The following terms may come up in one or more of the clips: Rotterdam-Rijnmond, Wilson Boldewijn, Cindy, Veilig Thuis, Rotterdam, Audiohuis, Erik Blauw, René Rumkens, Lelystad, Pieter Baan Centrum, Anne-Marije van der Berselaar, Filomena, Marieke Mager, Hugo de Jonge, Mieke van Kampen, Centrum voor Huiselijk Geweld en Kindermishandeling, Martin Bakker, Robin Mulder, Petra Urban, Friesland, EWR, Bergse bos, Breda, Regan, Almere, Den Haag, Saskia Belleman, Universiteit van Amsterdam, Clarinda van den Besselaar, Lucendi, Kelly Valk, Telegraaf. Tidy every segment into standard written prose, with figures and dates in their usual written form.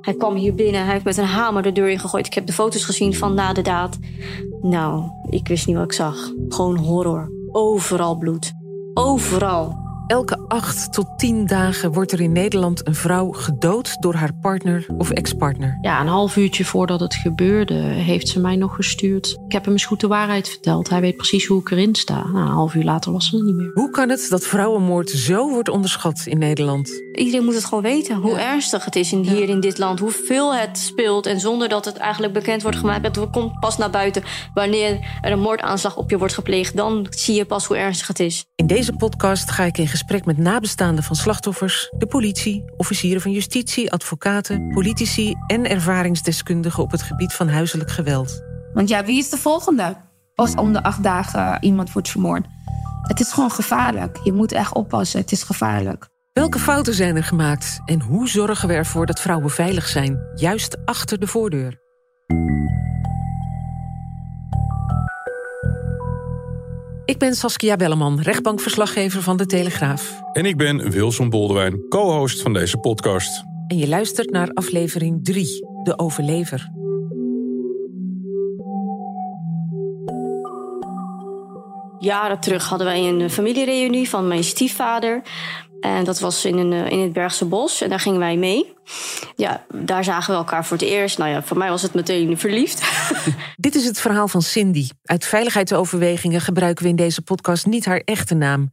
Hij kwam hier binnen, hij heeft met een hamer de deur ingegooid. Ik heb de foto's gezien van na de daad. Nou, ik wist niet wat ik zag. Gewoon horror. Overal bloed. Overal. Elke 8 tot 10 dagen wordt er in Nederland een vrouw gedood door haar partner of ex-partner. Ja, een half uurtje voordat het gebeurde heeft ze mij nog gestuurd. Ik heb hem eens goed de waarheid verteld. Hij weet precies hoe ik erin sta. Nou, een half uur later was ze er niet meer. Hoe kan het dat vrouwenmoord zo wordt onderschat in Nederland? Iedereen moet het gewoon weten. Hoe ernstig het is hier in dit land. Hoeveel het speelt. En zonder dat het eigenlijk bekend wordt gemaakt. Dat komt pas naar buiten. Wanneer er een moordaanslag op je wordt gepleegd. Dan zie je pas hoe ernstig het is. In deze podcast ga ik in gesprek met nabestaanden van slachtoffers, de politie, officieren van justitie, advocaten, politici en ervaringsdeskundigen op het gebied van huiselijk geweld. Want ja, wie is de volgende? Als om de 8 dagen iemand wordt vermoord. Het is gewoon gevaarlijk. Je moet echt oppassen. Het is gevaarlijk. Welke fouten zijn er gemaakt en hoe zorgen we ervoor dat vrouwen veilig zijn, juist achter de voordeur? Ik ben Saskia Belleman, rechtbankverslaggever van De Telegraaf. En ik ben Wilson Boldewijn, co-host van deze podcast. En je luistert naar aflevering 3, De Overlever. Jaren terug hadden wij een familiereunie van mijn stiefvader. En dat was in het Bergse bos. En daar gingen wij mee. Ja, daar zagen we elkaar voor het eerst. Nou ja, voor mij was het meteen verliefd. Dit is het verhaal van Cindy. Uit veiligheidsoverwegingen gebruiken we in deze podcast niet haar echte naam.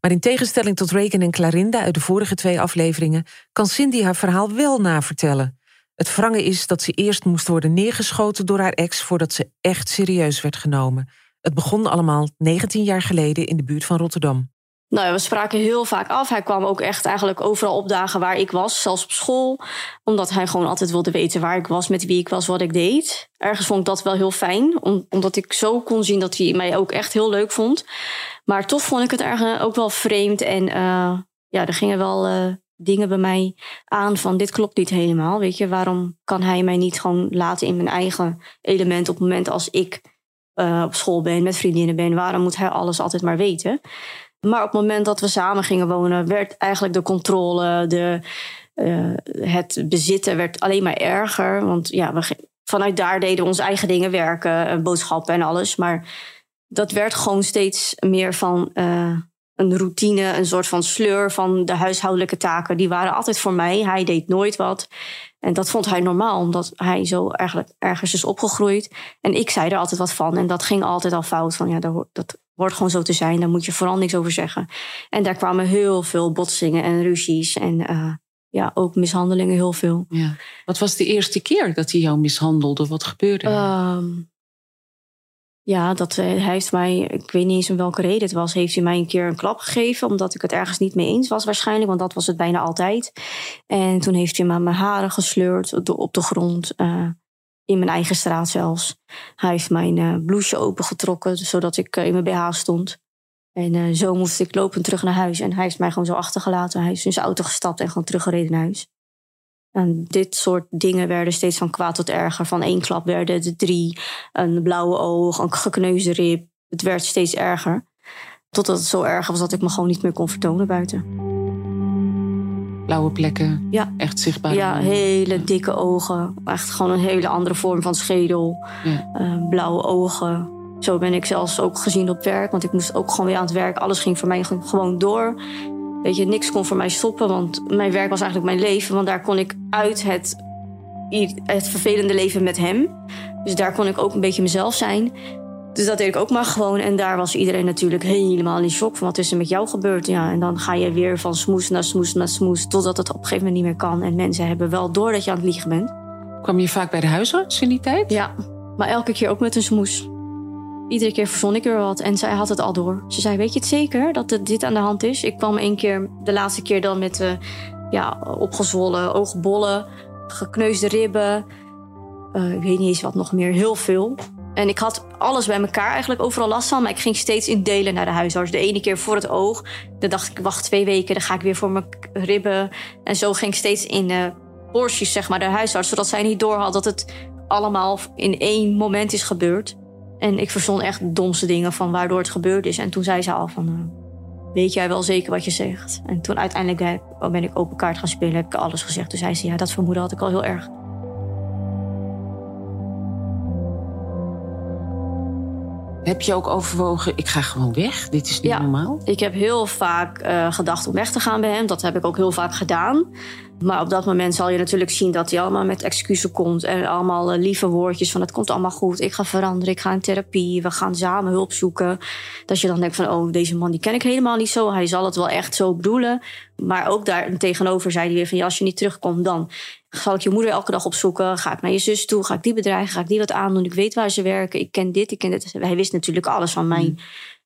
Maar in tegenstelling tot Regan en Clarinda uit de vorige 2 afleveringen kan Cindy haar verhaal wel navertellen. Het wrange is dat ze eerst moest worden neergeschoten door haar ex voordat ze echt serieus werd genomen. Het begon allemaal 19 jaar geleden in de buurt van Rotterdam. Nou ja, we spraken heel vaak af. Hij kwam ook echt eigenlijk overal opdagen waar ik was, zelfs op school. Omdat hij gewoon altijd wilde weten waar ik was, met wie ik was, wat ik deed. Ergens vond ik dat wel heel fijn, omdat ik zo kon zien dat hij mij ook echt heel leuk vond. Maar toch vond ik het ergens ook wel vreemd. En er gingen wel dingen bij mij aan van dit klopt niet helemaal. Weet je, waarom kan hij mij niet gewoon laten in mijn eigen element op het moment als ik op school ben, met vriendinnen ben? Waarom moet hij alles altijd maar weten? Maar op het moment dat we samen gingen wonen, werd eigenlijk de controle, het bezitten werd alleen maar erger. Want ja, vanuit daar deden we onze eigen dingen, werken, boodschappen en alles. Maar dat werd gewoon steeds meer van een routine, een soort van sleur van de huishoudelijke taken. Die waren altijd voor mij, hij deed nooit wat. En dat vond hij normaal, omdat hij zo eigenlijk ergens is opgegroeid. En ik zei er altijd wat van en dat ging altijd al fout van ja, dat hoort gewoon zo te zijn, daar moet je vooral niks over zeggen. En daar kwamen heel veel botsingen en ruzies en ook mishandelingen heel veel. Ja. Wat was de eerste keer dat hij jou mishandelde? Wat gebeurde er? Hij heeft mij, ik weet niet eens om welke reden het was, heeft hij mij een keer een klap gegeven, omdat ik het ergens niet mee eens was waarschijnlijk, want dat was het bijna altijd. En toen heeft hij me aan mijn haren gesleurd op de grond. In mijn eigen straat zelfs. Hij heeft mijn blouse opengetrokken, zodat ik in mijn BH stond. En zo moest ik lopen terug naar huis. En hij heeft mij gewoon zo achtergelaten. Hij is in zijn auto gestapt en gewoon teruggereden naar huis. En dit soort dingen werden steeds van kwaad tot erger. Van 1 klap werden het 3. Een blauwe oog, een gekneusde rib. Het werd steeds erger. Totdat het zo erg was dat ik me gewoon niet meer kon vertonen buiten. Blauwe plekken, ja. Echt zichtbaar. Ja, hele dikke ogen. Echt gewoon een hele andere vorm van schedel. Ja. Blauwe ogen. Zo ben ik zelfs ook gezien op werk. Want ik moest ook gewoon weer aan het werk. Alles ging voor mij gewoon door. Weet je, niks kon voor mij stoppen. Want mijn werk was eigenlijk mijn leven. Want daar kon ik uit het vervelende leven met hem. Dus daar kon ik ook een beetje mezelf zijn. Dus dat deed ik ook maar gewoon. En daar was iedereen natuurlijk helemaal in shock van wat is er met jou gebeurd. Ja, en dan ga je weer van smoes naar smoes naar smoes, totdat het op een gegeven moment niet meer kan. En mensen hebben wel door dat je aan het liegen bent. Kwam je vaak bij de huisarts in die tijd? Ja, maar elke keer ook met een smoes. Iedere keer verzon ik weer wat en zij had het al door. Ze zei, weet je het zeker dat dit aan de hand is? Ik kwam de laatste keer dan met opgezwollen oogbollen, gekneusde ribben. Ik weet niet eens wat nog meer, heel veel. En ik had alles bij elkaar eigenlijk overal last van. Maar ik ging steeds in delen naar de huisarts. De ene keer voor het oog. Dan dacht ik, wacht 2 weken. Dan ga ik weer voor mijn ribben. En zo ging ik steeds in porties zeg maar, naar de huisarts. Zodat zij niet door had dat het allemaal in 1 moment is gebeurd. En ik verzon echt domste dingen van waardoor het gebeurd is. En toen zei ze al van, weet jij wel zeker wat je zegt? En toen uiteindelijk ben ik open kaart gaan spelen, heb ik alles gezegd. Dus hij zei, ja, dat vermoeden had ik al heel erg. Heb je ook overwogen, ik ga gewoon weg, dit is niet normaal? Ik heb heel vaak gedacht om weg te gaan bij hem. Dat heb ik ook heel vaak gedaan. Maar op dat moment zal je natuurlijk zien dat hij allemaal met excuses komt. En allemaal lieve woordjes van het komt allemaal goed. Ik ga veranderen, ik ga in therapie, we gaan samen hulp zoeken. Dat je dan denkt van, oh, deze man die ken ik helemaal niet zo. Hij zal het wel echt zo bedoelen. Maar ook daar tegenover zei hij weer van, ja, als je niet terugkomt dan... Zal ik je moeder elke dag opzoeken? Ga ik naar je zus toe? Ga ik die bedreigen? Ga ik die wat aandoen? Ik weet waar ze werken. Ik ken dit, ik ken dit. Hij wist natuurlijk alles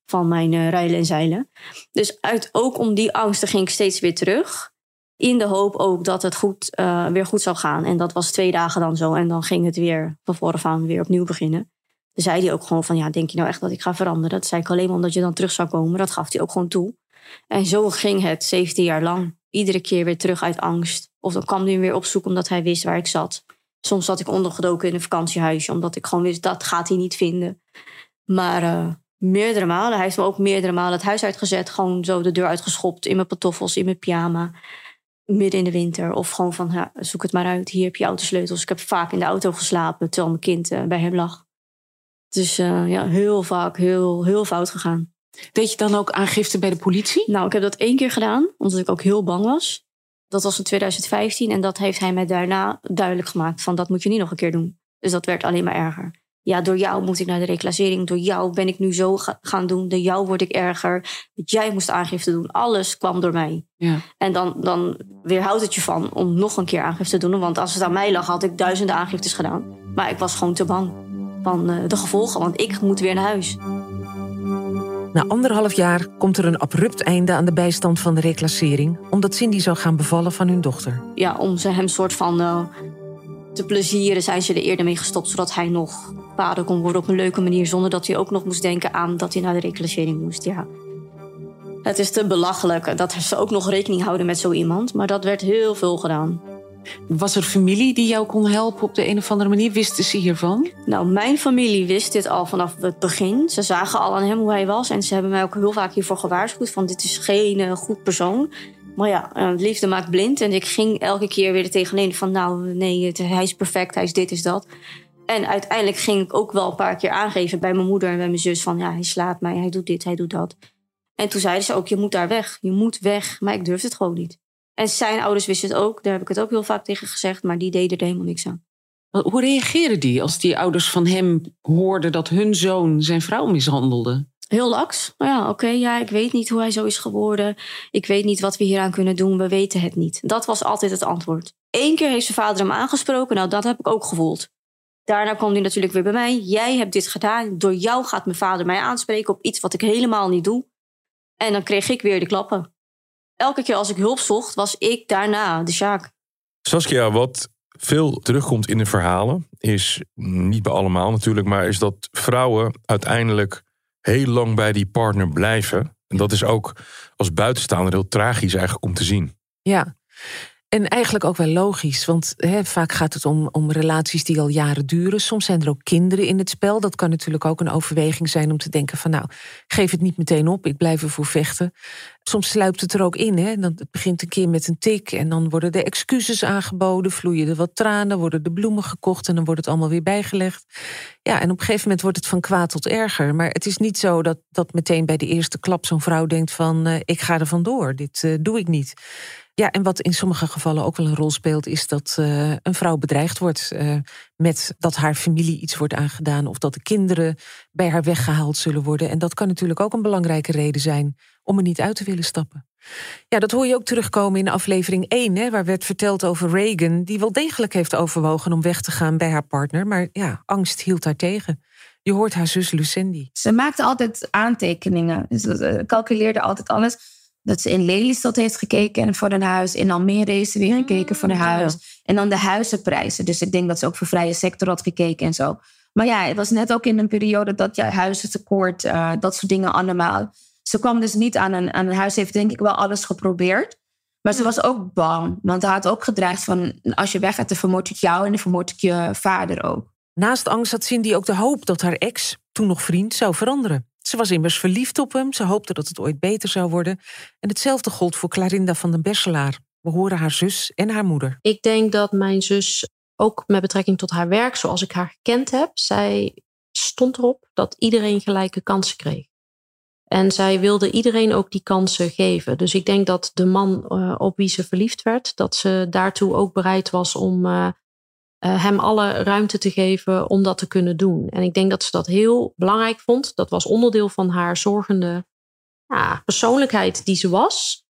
van mijn ruilen en zeilen. Dus ook om die angsten ging ik steeds weer terug. In de hoop ook dat het weer goed zou gaan. En dat was 2 dagen dan zo. En dan ging het weer van vooraf aan weer opnieuw beginnen. Dan zei hij ook gewoon van, ja, denk je nou echt dat ik ga veranderen? Dat zei ik alleen maar omdat je dan terug zou komen. Dat gaf hij ook gewoon toe. En zo ging het 17 jaar lang. Iedere keer weer terug uit angst. Of dan kwam hij hem weer opzoeken omdat hij wist waar ik zat. Soms zat ik ondergedoken in een vakantiehuisje. Omdat ik gewoon wist, dat gaat hij niet vinden. Maar meerdere malen. Hij heeft me ook meerdere malen het huis uitgezet. Gewoon zo de deur uitgeschopt. In mijn pantoffels, in mijn pyjama. Midden in de winter. Of gewoon van, ja, zoek het maar uit. Hier heb je autosleutels. Ik heb vaak in de auto geslapen. Terwijl mijn kind bij hem lag. Dus heel vaak heel fout gegaan. Deed je dan ook aangifte bij de politie? Nou, ik heb dat 1 keer gedaan, omdat ik ook heel bang was. Dat was in 2015 en dat heeft hij mij daarna duidelijk gemaakt van dat moet je niet nog een keer doen. Dus dat werd alleen maar erger. Ja, door jou moet ik naar de reclassering, door jou ben ik nu zo gaan doen, door jou word ik erger. Jij moest aangifte doen, alles kwam door mij. Ja. En dan weerhoudt het je van om nog een keer aangifte te doen, want als het aan mij lag had ik duizenden aangiftes gedaan. Maar ik was gewoon te bang van de gevolgen, want ik moet weer naar huis. Na 1,5 jaar komt er een abrupt einde aan de bijstand van de reclassering, omdat Cindy zou gaan bevallen van hun dochter. Ja, om ze hem soort van te plezieren zijn ze er eerder mee gestopt, zodat hij nog vader kon worden op een leuke manier, zonder dat hij ook nog moest denken aan dat hij naar de reclassering moest. Ja. Het is te belachelijk dat ze ook nog rekening houden met zo iemand, maar dat werd heel veel gedaan. Was er familie die jou kon helpen op de een of andere manier? Wisten ze hiervan? Nou, mijn familie wist dit al vanaf het begin. Ze zagen al aan hem hoe hij was. En ze hebben mij ook heel vaak hiervoor gewaarschuwd. Van dit is geen goed persoon. Maar ja, liefde maakt blind. En ik ging elke keer weer er tegenin van... nou, nee, hij is perfect, hij is dit, is dat. En uiteindelijk ging ik ook wel een paar keer aangeven... bij mijn moeder en bij mijn zus van... ja, hij slaat mij, hij doet dit, hij doet dat. En toen zeiden ze ook, je moet daar weg. Je moet weg, maar ik durfde het gewoon niet. En zijn ouders wisten het ook. Daar heb ik het ook heel vaak tegen gezegd. Maar die deden er helemaal niks aan. Hoe reageerden die als die ouders van hem hoorden... dat hun zoon zijn vrouw mishandelde? Heel laks. Ja, oké, ik weet niet hoe hij zo is geworden. Ik weet niet wat we hieraan kunnen doen. We weten het niet. Dat was altijd het antwoord. 1 keer heeft zijn vader hem aangesproken. Nou, dat heb ik ook gevoeld. Daarna kwam hij natuurlijk weer bij mij. Jij hebt dit gedaan. Door jou gaat mijn vader mij aanspreken... op iets wat ik helemaal niet doe. En dan kreeg ik weer de klappen. Elke keer als ik hulp zocht, was ik daarna de Sjaak. Saskia, wat veel terugkomt in de verhalen... is niet bij allemaal natuurlijk... maar is dat vrouwen uiteindelijk heel lang bij die partner blijven. En dat is ook als buitenstaander heel tragisch eigenlijk om te zien. Ja, en eigenlijk ook wel logisch. Want vaak gaat het om relaties die al jaren duren. Soms zijn er ook kinderen in het spel. Dat kan natuurlijk ook een overweging zijn om te denken van... nou, geef het niet meteen op, ik blijf ervoor vechten... Soms sluipt het er ook in. Hè? Dan begint een keer met een tik. En dan worden er excuses aangeboden. Vloeien er wat tranen. Worden de bloemen gekocht. En dan wordt het allemaal weer bijgelegd. Ja, en op een gegeven moment wordt het van kwaad tot erger. Maar het is niet zo dat meteen bij de eerste klap zo'n vrouw denkt van... ik ga er vandoor. Dit doe ik niet. Ja, en wat in sommige gevallen ook wel een rol speelt... is dat een vrouw bedreigd wordt met dat haar familie iets wordt aangedaan... of dat de kinderen bij haar weggehaald zullen worden. En dat kan natuurlijk ook een belangrijke reden zijn... om er niet uit te willen stappen. Ja, dat hoor je ook terugkomen in aflevering 1... Hè, waar werd verteld over Regan... die wel degelijk heeft overwogen om weg te gaan bij haar partner... maar ja, angst hield haar tegen. Je hoort haar zus Lucendi. Ze maakte altijd aantekeningen. Ze calculeerde altijd alles... dat ze in Lelystad heeft gekeken en voor een huis. In Almere heeft ze weer gekeken voor een huis. En dan de huizenprijzen. Dus ik denk dat ze ook voor vrije sector had gekeken en zo. Maar ja, het was net ook in een periode... dat huizentekort, dat soort dingen allemaal... Ze kwam dus niet aan een huis. Ze heeft denk ik wel alles geprobeerd. Maar ze was ook bang. Want hij had ook gedreigd van... als je weggaat, dan vermoord ik jou en dan vermoord ik je vader ook. Naast angst had Cindy ook de hoop dat haar ex, toen nog vriend, zou veranderen. Ze was immers verliefd op hem. Ze hoopte dat het ooit beter zou worden. En hetzelfde gold voor Clarinda van den Besselaar. We horen haar zus en haar moeder. Ik denk dat mijn zus, ook met betrekking tot haar werk, zoals ik haar gekend heb, zij stond erop dat iedereen gelijke kansen kreeg. En zij wilde iedereen ook die kansen geven. Dus ik denk dat de man op wie ze verliefd werd, dat ze daartoe ook bereid was om hem alle ruimte te geven om dat te kunnen doen. En ik denk dat ze dat heel belangrijk vond. Dat was onderdeel van haar zorgende persoonlijkheid die ze was.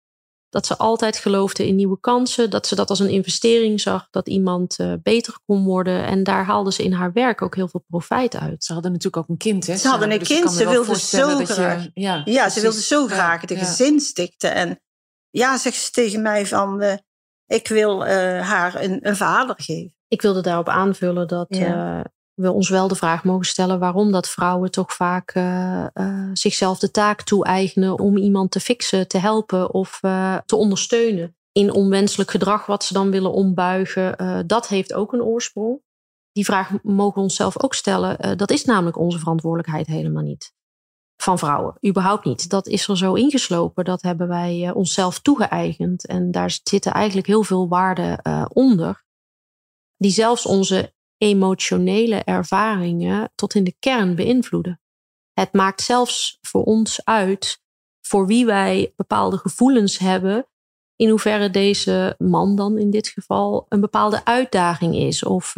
Dat ze altijd geloofde in nieuwe kansen. Dat ze dat als een investering zag. Dat iemand beter kon worden. En daar haalde ze in haar werk ook heel veel profijt uit. Ze hadden natuurlijk ook een kind. Hè? Ze hadden een kind. Ze wilde zo graag. Ja, ze wilde zo graag het gezin stichten. En ja, zegt ze tegen mij van... ik wil haar een vader geven. Ik wilde daarop aanvullen dat we ons wel de vraag mogen stellen... waarom dat vrouwen toch vaak zichzelf de taak toe-eigenen... om iemand te fixen, te helpen of te ondersteunen... in onwenselijk gedrag wat ze dan willen ombuigen. Dat heeft ook een oorsprong. Die vraag mogen we onszelf ook stellen. Dat is namelijk onze verantwoordelijkheid helemaal niet. Van vrouwen, überhaupt niet. Dat is er zo ingeslopen, dat hebben wij onszelf toegeëigend. En daar zitten eigenlijk heel veel waarden onder... die zelfs onze... emotionele ervaringen tot in de kern beïnvloeden. Het maakt zelfs voor ons uit voor wie wij bepaalde gevoelens hebben, in hoeverre deze man dan in dit geval een bepaalde uitdaging is. Of,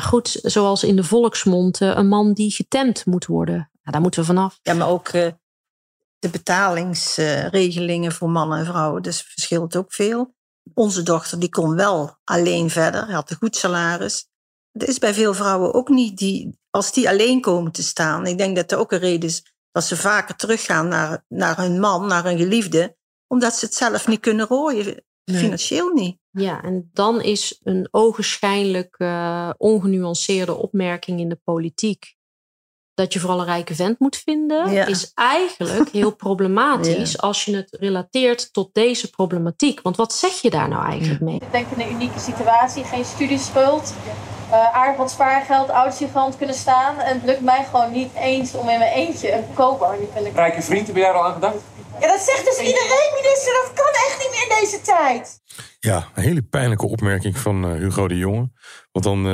goed, zoals in de volksmond, een man die getemd moet worden. Nou, daar moeten we vanaf. Ja, maar ook de betalingsregelingen voor mannen en vrouwen, dus verschilt ook veel. Onze dochter die kon wel alleen verder, had een goed salaris. Dat is bij veel vrouwen ook niet, als die alleen komen te staan. Ik denk dat er ook een reden is dat ze vaker teruggaan naar hun man, naar hun geliefde. Omdat ze het zelf niet kunnen rooien, financieel niet. Ja, en dan is een ogenschijnlijk ongenuanceerde opmerking in de politiek... dat je vooral een rijke vent moet vinden, is eigenlijk heel problematisch... als je het relateert tot deze problematiek. Want wat zeg je daar nou eigenlijk mee? Ik denk een unieke situatie, geen studieschuld... aardig wat spaargeld, oudjegant kunnen staan... en het lukt mij gewoon niet eens om in mijn eentje een koopwoning te kunnen. Rijke vriend, heb je daar al aan gedacht? Ja, dat zegt dus iedereen, minister. Dat kan echt niet meer in deze tijd. Ja, een hele pijnlijke opmerking van Hugo de Jonge. Want dan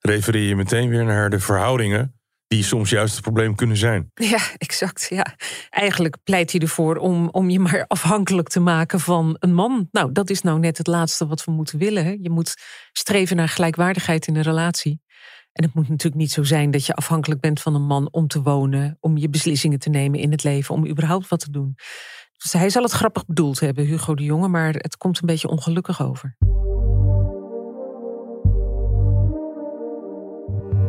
refereer je meteen weer naar de verhoudingen... die soms juist het probleem kunnen zijn. Ja, exact. Ja. Eigenlijk pleit hij ervoor om je maar afhankelijk te maken van een man. Nou, dat is nou net het laatste wat we moeten willen. Hè? Je moet streven naar gelijkwaardigheid in een relatie. En het moet natuurlijk niet zo zijn dat je afhankelijk bent van een man... om te wonen, om je beslissingen te nemen in het leven... om überhaupt wat te doen. Dus hij zal het grappig bedoeld hebben, Hugo de Jonge... maar het komt een beetje ongelukkig over.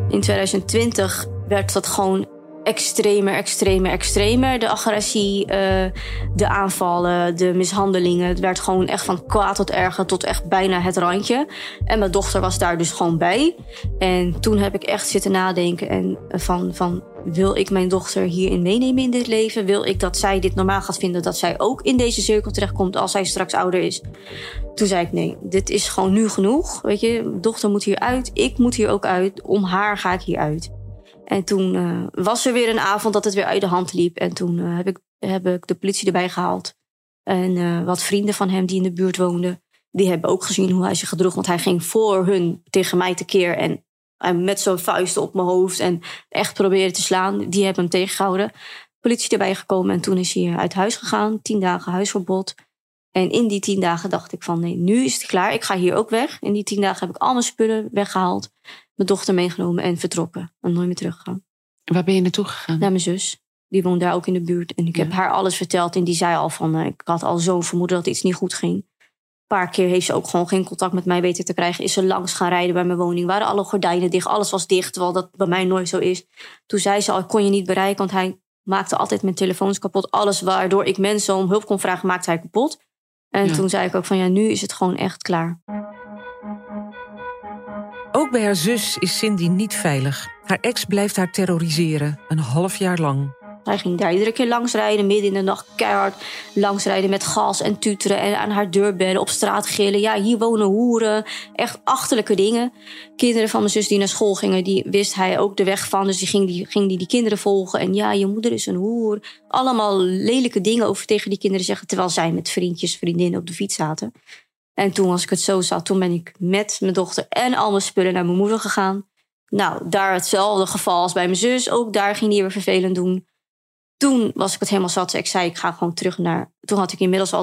In 2020 werd dat gewoon extremer. De agressie, de aanvallen, de mishandelingen. Het werd gewoon echt van kwaad tot erger tot echt bijna het randje. En mijn dochter was daar dus gewoon bij. En toen heb ik echt zitten nadenken en van wil ik mijn dochter hierin meenemen in dit leven? Wil ik dat zij dit normaal gaat vinden, dat zij ook in deze cirkel terechtkomt als zij straks ouder is? Toen zei ik nee, dit is gewoon nu genoeg. Weet je, mijn dochter moet hier uit, ik moet hier ook uit. Om haar ga ik hier uit. En toen was er weer een avond dat het weer uit de hand liep. En toen heb ik de politie erbij gehaald. En wat vrienden van hem die in de buurt woonden... die hebben ook gezien hoe hij zich gedroeg. Want hij ging voor hun tegen mij tekeer. En met zo'n vuisten op mijn hoofd. En echt proberen te slaan. Die hebben hem tegengehouden. Politie erbij gekomen. En toen is hij uit huis gegaan. 10 dagen huisverbod. En in die 10 dagen dacht ik van... nee, nu is het klaar. Ik ga hier ook weg. In die 10 dagen heb ik al mijn spullen weggehaald. Mijn dochter meegenomen en vertrokken. En nooit meer teruggegaan. Waar ben je naartoe gegaan? Naar mijn zus. Die woont daar ook in de buurt. En ik heb haar alles verteld. En die zei al van... ik had al zo'n vermoeden dat iets niet goed ging. Een paar keer heeft ze ook gewoon geen contact met mij weten te krijgen. Is ze langs gaan rijden bij mijn woning. Waren alle gordijnen dicht. Alles was dicht. Terwijl dat bij mij nooit zo is. Toen zei ze al... ik kon je niet bereiken. Want hij maakte altijd mijn telefoons kapot. Alles waardoor ik mensen om hulp kon vragen... maakte hij kapot. En toen zei ik ook van... nu is het gewoon echt klaar. Ook bij haar zus is Cindy niet veilig. Haar ex blijft haar terroriseren, een half jaar lang. Hij ging daar iedere keer langsrijden, midden in de nacht keihard langsrijden met gas en tuteren en aan haar deur bellen, op straat gillen. Ja, hier wonen hoeren. Echt achterlijke dingen. Kinderen van mijn zus die naar school gingen, die wist hij ook de weg van. Dus die ging die kinderen volgen. En ja, je moeder is een hoer. Allemaal lelijke dingen over tegen die kinderen zeggen, terwijl zij met vriendjes, vriendinnen op de fiets zaten. En toen, als ik het zo zat, toen ben ik met mijn dochter en al mijn spullen naar mijn moeder gegaan. Nou, daar hetzelfde geval als bij mijn zus. Ook daar ging die weer vervelend doen. Toen was ik het helemaal zat. Ik zei, ik ga gewoon terug naar... Toen had ik inmiddels al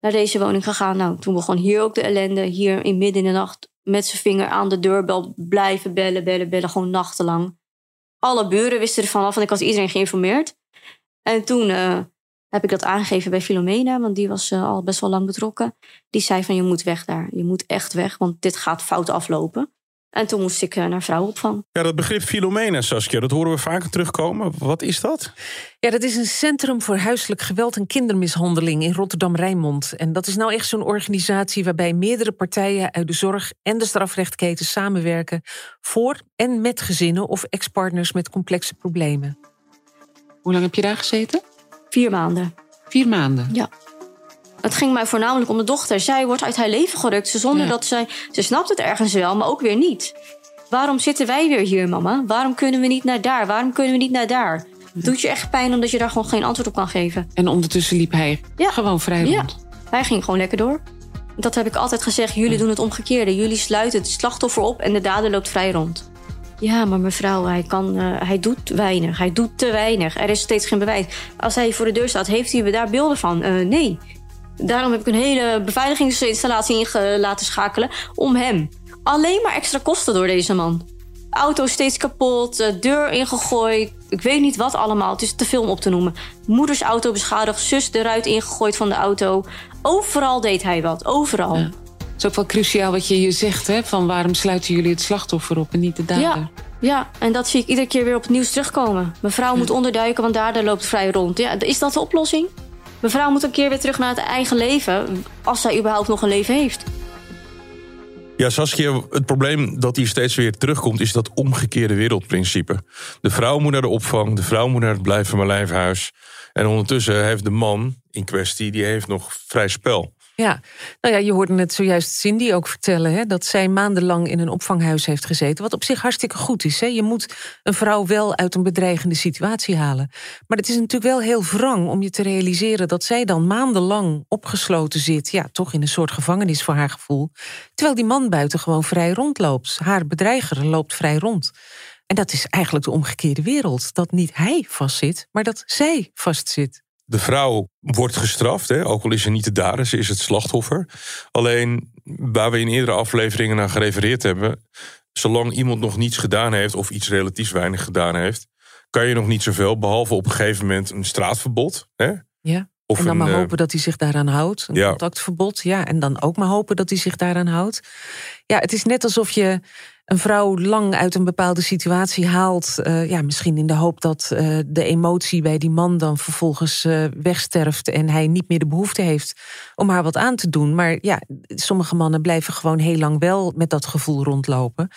naar deze woning gegaan. Nou, toen begon hier ook de ellende. Hier in midden in de nacht met zijn vinger aan de deurbel blijven bellen. Gewoon nachtenlang. Alle buren wisten ervan af, want ik had iedereen geïnformeerd. En toen... heb ik dat aangegeven bij Filomena, want die was al best wel lang betrokken. Die zei van, je moet weg daar. Je moet echt weg, want dit gaat fout aflopen. En toen moest ik naar vrouwenopvang. Ja, dat begrip Filomena, Saskia, dat horen we vaker terugkomen. Wat is dat? Ja, dat is een Centrum voor Huiselijk Geweld en Kindermishandeling in Rotterdam-Rijnmond. En dat is nou echt zo'n organisatie waarbij meerdere partijen uit de zorg en de strafrechtketen samenwerken voor en met gezinnen of ex-partners met complexe problemen. Hoe lang heb je daar gezeten? 4 maanden. 4 maanden? Ja. Het ging mij voornamelijk om de dochter. Zij wordt uit haar leven gerukt. Ze snapt het ergens wel, maar ook weer niet. Waarom zitten wij weer hier, mama? Waarom kunnen we niet naar daar? Waarom kunnen we niet naar daar? Het doet je echt pijn omdat je daar gewoon geen antwoord op kan geven. En ondertussen liep hij gewoon vrij rond. Ja. Hij ging gewoon lekker door. Dat heb ik altijd gezegd. Jullie doen het omgekeerde. Jullie sluiten het slachtoffer op en de dader loopt vrij rond. Ja, maar mevrouw, hij doet weinig. Hij doet te weinig. Er is steeds geen bewijs. Als hij voor de deur staat, heeft hij daar beelden van? Nee. Daarom heb ik een hele beveiligingsinstallatie laten schakelen om hem. Alleen maar extra kosten door deze man. Auto steeds kapot, deur ingegooid. Ik weet niet wat allemaal. Het is te veel om op te noemen. Moeders auto beschadigd, zus de ruit ingegooid van de auto. Overal deed hij wat. Overal. Ja. Het is ook wel cruciaal wat je hier zegt, hè? Van waarom sluiten jullie het slachtoffer op en niet de dader? Ja, en dat zie ik iedere keer weer op het nieuws terugkomen. Mevrouw moet onderduiken, want dader loopt vrij rond. Ja, is dat de oplossing? Mevrouw moet een keer weer terug naar het eigen leven, als zij überhaupt nog een leven heeft. Ja, Saskia, het probleem dat hier steeds weer terugkomt is dat omgekeerde wereldprincipe. De vrouw moet naar de opvang, de vrouw moet naar het blijf van mijn lijfhuis. En ondertussen heeft de man in kwestie, die heeft nog vrij spel. Ja, nou ja, je hoorde net zojuist Cindy ook vertellen, hè, dat zij maandenlang in een opvanghuis heeft gezeten. Wat op zich hartstikke goed is. Hè. Je moet een vrouw wel uit een bedreigende situatie halen. Maar het is natuurlijk wel heel wrang om je te realiseren dat zij dan maandenlang opgesloten zit. Ja, toch in een soort gevangenis voor haar gevoel. Terwijl die man buiten gewoon vrij rondloopt. Haar bedreiger loopt vrij rond. En dat is eigenlijk de omgekeerde wereld. Dat niet hij vastzit, maar dat zij vastzit. De vrouw wordt gestraft, hè? Ook al is ze niet de dader, ze is het slachtoffer. Alleen, waar we in eerdere afleveringen naar gerefereerd hebben, zolang iemand nog niets gedaan heeft of iets relatief weinig gedaan heeft, kan je nog niet zoveel, behalve op een gegeven moment een straatverbod. Hè? Ja. Of en dan maar hopen dat hij zich daaraan houdt. Een contactverbod, ja. En dan ook maar hopen dat hij zich daaraan houdt. Ja, het is net alsof je een vrouw lang uit een bepaalde situatie haalt. Misschien in de hoop dat de emotie bij die man dan vervolgens wegsterft en hij niet meer de behoefte heeft om haar wat aan te doen. Maar ja, sommige mannen blijven gewoon heel lang wel met dat gevoel rondlopen.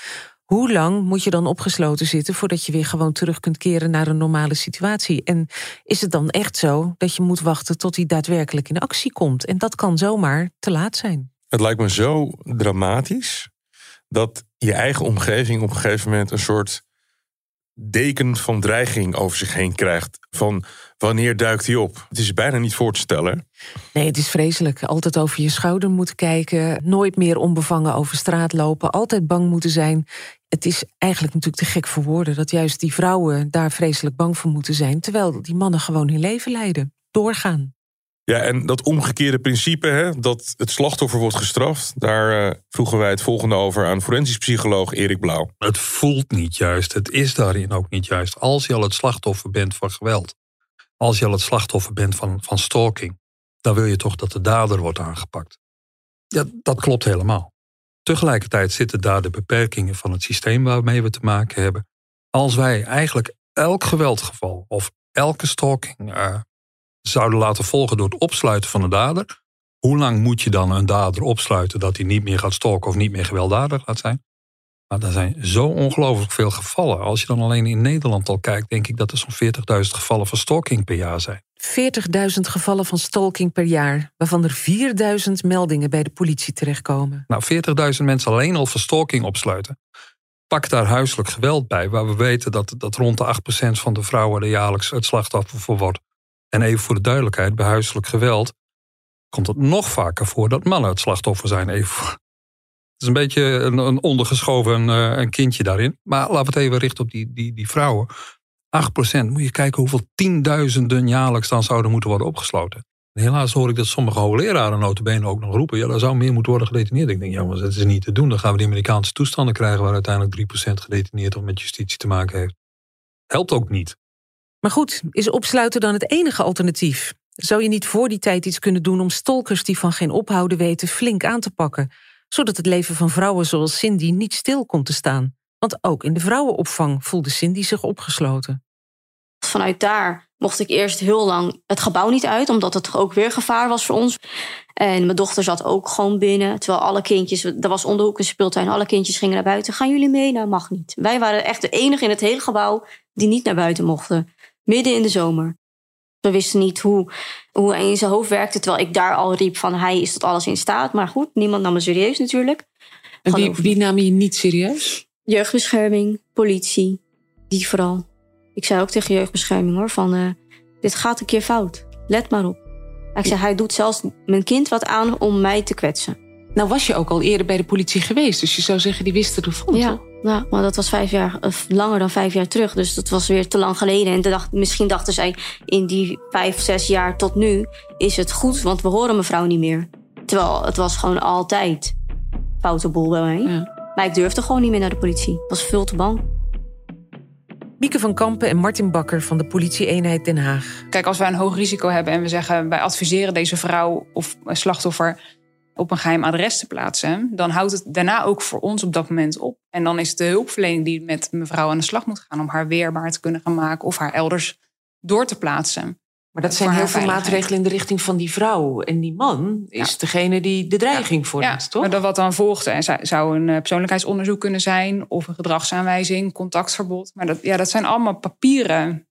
Hoe lang moet je dan opgesloten zitten voordat je weer gewoon terug kunt keren naar een normale situatie? En is het dan echt zo dat je moet wachten tot hij daadwerkelijk in actie komt? En dat kan zomaar te laat zijn. Het lijkt me zo dramatisch dat je eigen omgeving op een gegeven moment een soort deken van dreiging over zich heen krijgt. Van wanneer duikt hij op? Het is bijna niet voor te stellen. Nee, het is vreselijk. Altijd over je schouder moeten kijken. Nooit meer onbevangen over straat lopen. Altijd bang moeten zijn. Het is eigenlijk natuurlijk te gek voor woorden dat juist die vrouwen daar vreselijk bang voor moeten zijn. Terwijl die mannen gewoon hun leven leiden. Doorgaan. Ja, en dat omgekeerde principe, hè, dat het slachtoffer wordt gestraft, daar vroegen wij het volgende over aan forensisch psycholoog Erik Blauw. Het voelt niet juist, het is daarin ook niet juist. Als je al het slachtoffer bent van geweld, als je al het slachtoffer bent van stalking, dan wil je toch dat de dader wordt aangepakt. Ja, dat klopt helemaal. Tegelijkertijd zitten daar de beperkingen van het systeem waarmee we te maken hebben. Als wij eigenlijk elk geweldgeval of elke stalking zouden laten volgen door het opsluiten van de dader. Hoe lang moet je dan een dader opsluiten dat hij niet meer gaat stalken of niet meer gewelddadig gaat zijn? Maar er zijn zo ongelooflijk veel gevallen. Als je dan alleen in Nederland al kijkt, denk ik dat er zo'n 40.000 gevallen van stalking per jaar zijn. 40.000 gevallen van stalking per jaar, waarvan er 4.000 meldingen bij de politie terechtkomen. Nou, 40.000 mensen alleen al voor stalking opsluiten. Pak daar huiselijk geweld bij, waar we weten dat rond de 8% van de vrouwen er jaarlijks het slachtoffer voor wordt. En even voor de duidelijkheid, bij huiselijk geweld komt het nog vaker voor dat mannen het slachtoffer zijn. Het is een beetje een ondergeschoven een kindje daarin. Maar laten we het even richten op die vrouwen. 8%, moet je kijken hoeveel tienduizenden jaarlijks dan zouden moeten worden opgesloten. En helaas hoor ik dat sommige hoogleraren nota bene ook nog roepen. Ja, daar zou meer moeten worden gedetineerd. Ik denk, jongens, dat is niet te doen. Dan gaan we die Amerikaanse toestanden krijgen waar uiteindelijk 3% gedetineerd of met justitie te maken heeft. Helpt ook niet. Maar goed, is opsluiten dan het enige alternatief? Zou je niet voor die tijd iets kunnen doen om stalkers die van geen ophouden weten flink aan te pakken? Zodat het leven van vrouwen zoals Cindy niet stil komt te staan. Want ook in de vrouwenopvang voelde Cindy zich opgesloten. Vanuit daar mocht ik eerst heel lang het gebouw niet uit, omdat het ook weer gevaar was voor ons. En mijn dochter zat ook gewoon binnen, terwijl alle kindjes, er was om de hoek een speeltuin, alle kindjes gingen naar buiten. Gaan jullie mee? Nou, mag niet. Wij waren echt de enige in het hele gebouw die niet naar buiten mochten. Midden in de zomer. We wisten niet hoe hij in zijn hoofd werkte, terwijl ik daar al riep van hij is tot alles in staat. Maar goed, niemand nam me serieus natuurlijk. En wie nam je niet serieus? Jeugdbescherming, politie, die vooral. Ik zei ook tegen jeugdbescherming hoor, van dit gaat een keer fout. Let maar op. Ik zei, hij doet zelfs mijn kind wat aan om mij te kwetsen. Nou was je ook al eerder bij de politie geweest, dus je zou zeggen die wisten ervan. Ja, nou, maar dat was 5 jaar, of langer dan 5 jaar terug, dus dat was weer te lang geleden. En misschien dachten zij in die 5, 6 jaar tot nu is het goed, want we horen mevrouw niet meer. Terwijl het was gewoon altijd foute boel bij mij. Ja. Maar ik durfde gewoon niet meer naar de politie. Ik was veel te bang. Mieke van Kampen en Martin Bakker van de politie-eenheid Den Haag. Kijk, als wij een hoog risico hebben en we zeggen wij adviseren deze vrouw of slachtoffer op een geheim adres te plaatsen, dan houdt het daarna ook voor ons op dat moment op. En dan is het de hulpverlening die met mevrouw aan de slag moet gaan om haar weerbaar te kunnen gaan maken of haar elders door te plaatsen. Maar dat zijn heel veel maatregelen in de richting van die vrouw. En die man is degene die de dreiging vormt, toch? Maar dat wat dan volgt, zou een persoonlijkheidsonderzoek kunnen zijn, of een gedragsaanwijzing, contactverbod. Maar dat zijn allemaal papieren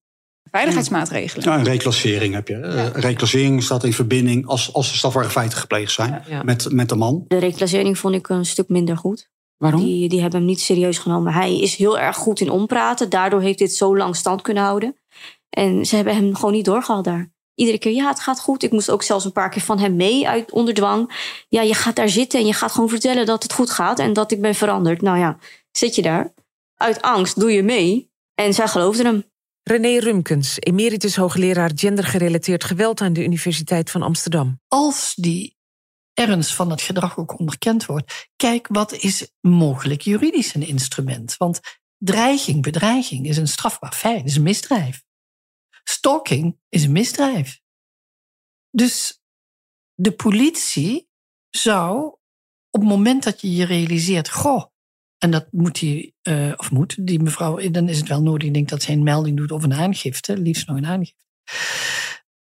veiligheidsmaatregelen. Ja, een reclassering heb je. Ja. Reclassering staat in verbinding als er strafbare feiten gepleegd zijn met de man. De reclassering vond ik een stuk minder goed. Waarom? Die hebben hem niet serieus genomen. Hij is heel erg goed in ompraten. Daardoor heeft dit zo lang stand kunnen houden. En ze hebben hem gewoon niet doorgehaald daar. Iedere keer, het gaat goed. Ik moest ook zelfs een paar keer van hem mee uit onder dwang. Ja, je gaat daar zitten en je gaat gewoon vertellen dat het goed gaat en dat ik ben veranderd. Nou ja, zit je daar. Uit angst doe je mee. En zij geloofden hem. René Rumkens, emeritus hoogleraar gendergerelateerd geweld aan de Universiteit van Amsterdam. Als die ernst van het gedrag ook onderkend wordt, kijk, wat is mogelijk juridisch een instrument? Want bedreiging is een strafbaar feit, is een misdrijf. Stalking is een misdrijf. Dus de politie zou op het moment dat je realiseert, en dat moet die mevrouw, dan is het wel nodig, ik denk dat zij een melding doet of een aangifte, liefst nog een aangifte,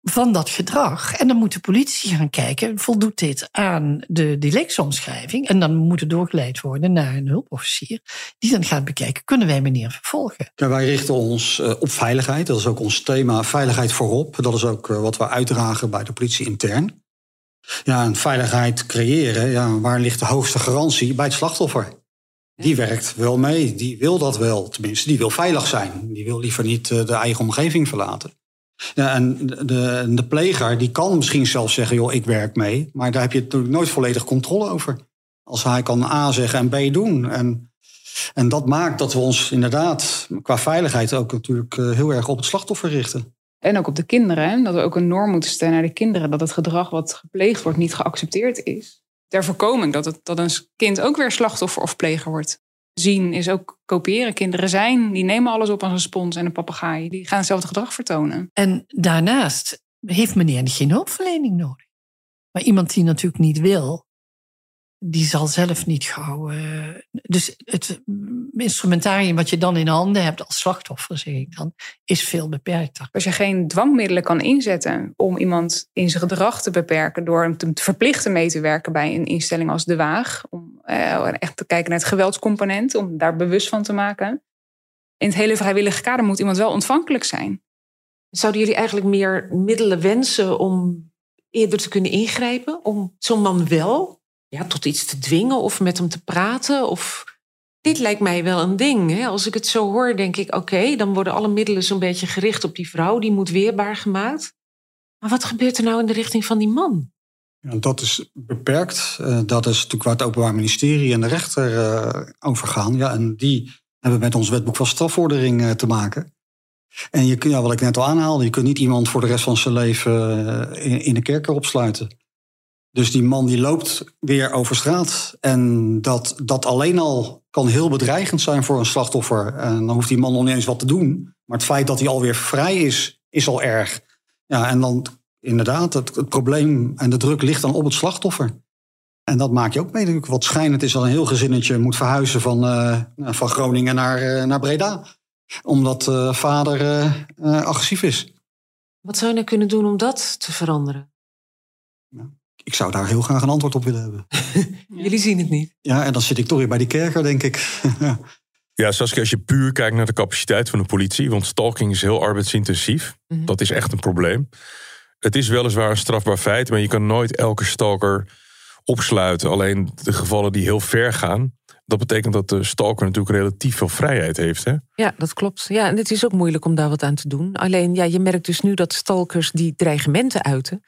van dat gedrag. En dan moet de politie gaan kijken, voldoet dit aan de delictsomschrijving? En dan moet het doorgeleid worden naar een hulpofficier die dan gaat bekijken, kunnen wij meneer vervolgen? Ja, wij richten ons op veiligheid, dat is ook ons thema, veiligheid voorop. Dat is ook wat we uitdragen bij de politie intern. Ja, en veiligheid creëren, waar ligt de hoogste garantie? Bij het slachtoffer. Die werkt wel mee, die wil dat wel, tenminste, die wil veilig zijn. Die wil liever niet de eigen omgeving verlaten. Ja, en de pleger die kan misschien zelf zeggen, joh, ik werk mee. Maar daar heb je natuurlijk nooit volledig controle over. Als hij kan A zeggen en B doen. En dat maakt dat we ons inderdaad qua veiligheid ook natuurlijk heel erg op het slachtoffer richten. En ook op de kinderen. Dat we ook een norm moeten stellen naar de kinderen. Dat het gedrag wat gepleegd wordt niet geaccepteerd is. Ter voorkoming dat een kind ook weer slachtoffer of pleger wordt. Zien is ook kopiëren. Kinderen zijn, die nemen alles op als een spons en een papegaai. Die gaan hetzelfde gedrag vertonen. En daarnaast heeft meneer geen hulpverlening nodig. Maar iemand die natuurlijk niet wil, die zal zelf niet gauw. Dus het instrumentarium wat je dan in handen hebt als slachtoffer, zeg ik dan, is veel beperkter. Als je geen dwangmiddelen kan inzetten om iemand in zijn gedrag te beperken door hem te verplichten mee te werken bij een instelling als De Waag, om Echt te kijken naar het geweldscomponent, om daar bewust van te maken. In het hele vrijwillige kader moet iemand wel ontvankelijk zijn. Zouden jullie eigenlijk meer middelen wensen om eerder te kunnen ingrijpen? Om zo'n man wel tot iets te dwingen of met hem te praten? Of dit lijkt mij wel een ding. Hè? Als ik het zo hoor, denk ik, oké, dan worden alle middelen zo'n beetje gericht op die vrouw. Die moet weerbaar gemaakt. Maar wat gebeurt er nou in de richting van die man? Ja, dat is beperkt. Dat is natuurlijk waar het Openbaar Ministerie en de rechter over gaan. Ja, en die hebben met ons wetboek van strafvordering te maken. En je kunt, wat ik net al aanhaalde, je kunt niet iemand voor de rest van zijn leven in de kerker opsluiten. Dus die man die loopt weer over straat. En dat alleen al kan heel bedreigend zijn voor een slachtoffer. En dan hoeft die man nog niet eens wat te doen. Maar het feit dat hij alweer vrij is, is al erg. Ja, en dan inderdaad, het probleem en de druk ligt dan op het slachtoffer. En dat maak je ook mee natuurlijk. Wat schijnend is dat een heel gezinnetje moet verhuizen van Groningen naar Breda. Omdat vader agressief is. Wat zou je nou kunnen doen om dat te veranderen? Nou, ik zou daar heel graag een antwoord op willen hebben. Jullie zien het niet. Ja, en dan zit ik toch weer bij die kerker, denk ik. Ja, Saskia, als je puur kijkt naar de capaciteit van de politie... want stalking is heel arbeidsintensief. Mm-hmm. Dat is echt een probleem. Het is weliswaar een strafbaar feit... maar je kan nooit elke stalker opsluiten. Alleen de gevallen die heel ver gaan... Dat betekent dat de stalker natuurlijk relatief veel vrijheid heeft, hè? Ja, dat klopt. Ja, en het is ook moeilijk om daar wat aan te doen. Alleen, je merkt dus nu dat stalkers die dreigementen uiten...